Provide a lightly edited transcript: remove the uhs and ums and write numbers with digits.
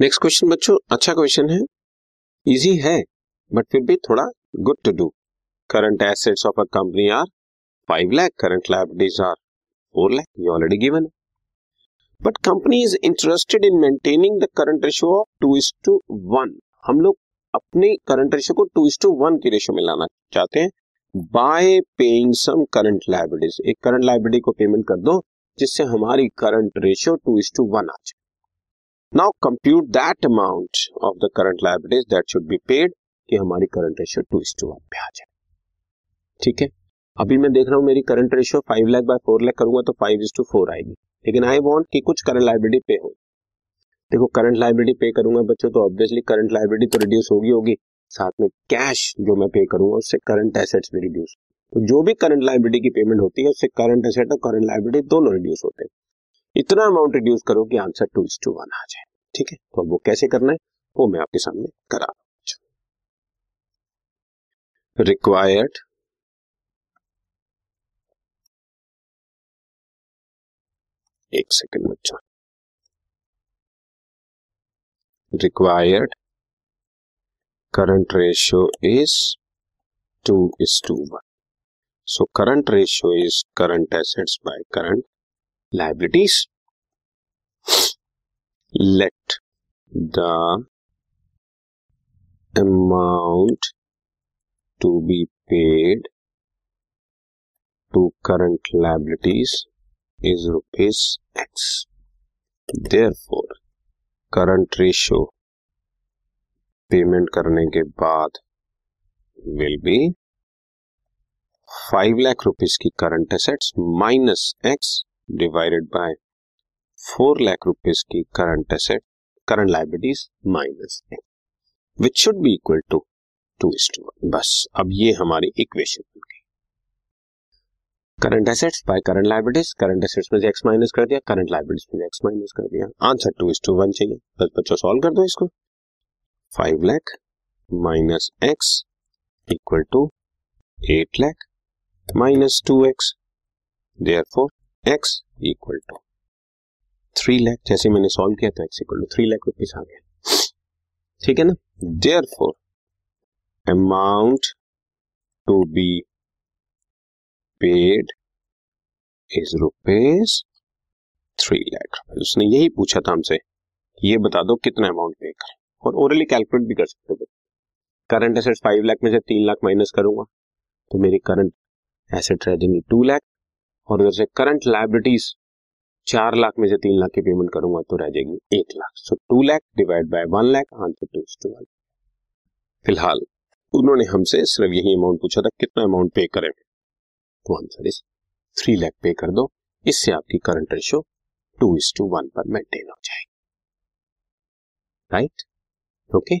Next question बच्चों, अच्छा question है, इजी है बट फिर भी थोड़ा good to do. Current assets of a company are 5 lakh, current liabilities are 4 lakh, ये ऑलरेडी गिवन है। But company is interested in maintaining the current ratio of 2:1। हम लोग अपने करंट रेशियो को 2:1 के रेशियो में लाना चाहते हैं by paying some current liabilities. एक करंट लायबिलिटी को पेमेंट कर दो जिससे हमारी करंट रेशियो 2:1 आ जाए। Now compute that amount of the current liabilities that should be paid कि हमारी current ratio 2:1 पे आ जाए। ठीक है, अभी मैं देख रहा हूँ मेरी current ratio 5 lakh by 4 lakh करूंगा तो 5:4 आएगी, लेकिन I want कि कुछ current liability pay हो। देखो current liability pay करूंगा बच्चों तो obviously current liability तो reduce होगी, साथ में cash जो मैं pay करूंगा उससे current assets भी reduce। तो जो भी current liability की payment होती है उससे current asset और current liability दोनों reduce होते हैं। इतना अमाउंट रिड्यूस करो कि आंसर 2:1 आ जाए। ठीक है, तो अब वो कैसे करना है वो मैं आपके सामने करा रहा हूं। रिक्वायर्ड एक सेकेंड बच्चों, required current ratio is 2:1। So current ratio is current assets by current liabilities. Let the amount to be paid to current liabilities is rupees X. Therefore, current ratio payment करने के बाद will be 5 lakh rupees की current assets minus X divided by 4 lakh rupees की current asset, current liabilities minus है, which should be equal to 2:1। बस अब ये हमारी इक्वेशन बन गई। Current assets by current liabilities, current assets में x माइनस कर दिया, करंट लायबिलिटीज में x माइनस कर दिया, आंसर 2:1 चाहिए। बस बच्चों सॉल्व कर दो इसको। 5 lakh minus x equal to 8 lakh minus 2x, therefore x equal to 3 lakh। जैसे मैंने सॉल्व किया था x equal to 3 lakh rupees आ गया। ठीक है ना, therefore amount to be paid is rupees 3 lakh। उसने यही पूछा था हमसे, ये बता दो कितना अमाउंट पे करें, और ओरली कैलकुलेट भी कर सकते हो। करंट एसेट्स 5 लाख में से 3 लाख माइनस करूंगा तो मेरी करंट एसेट रह जाएंगी 2 लाख, और उधर से करंट लायबिलिटीज 4 लाख में से 3 लाख की पेमेंट करूंगा तो रह जाएगी 1 lakh. So 2 lakh divide by 1 lakh, answer 2:1। फिलहाल उन्होंने हमसे सिर्फ यही अमाउंट पूछा था कितना अमाउंट पे करें, तो आंसर इज 3 लाख पे कर दो, इससे आपकी करंट रेशियो 2:1 पर मेंटेन हो जाएगी। Right, okay.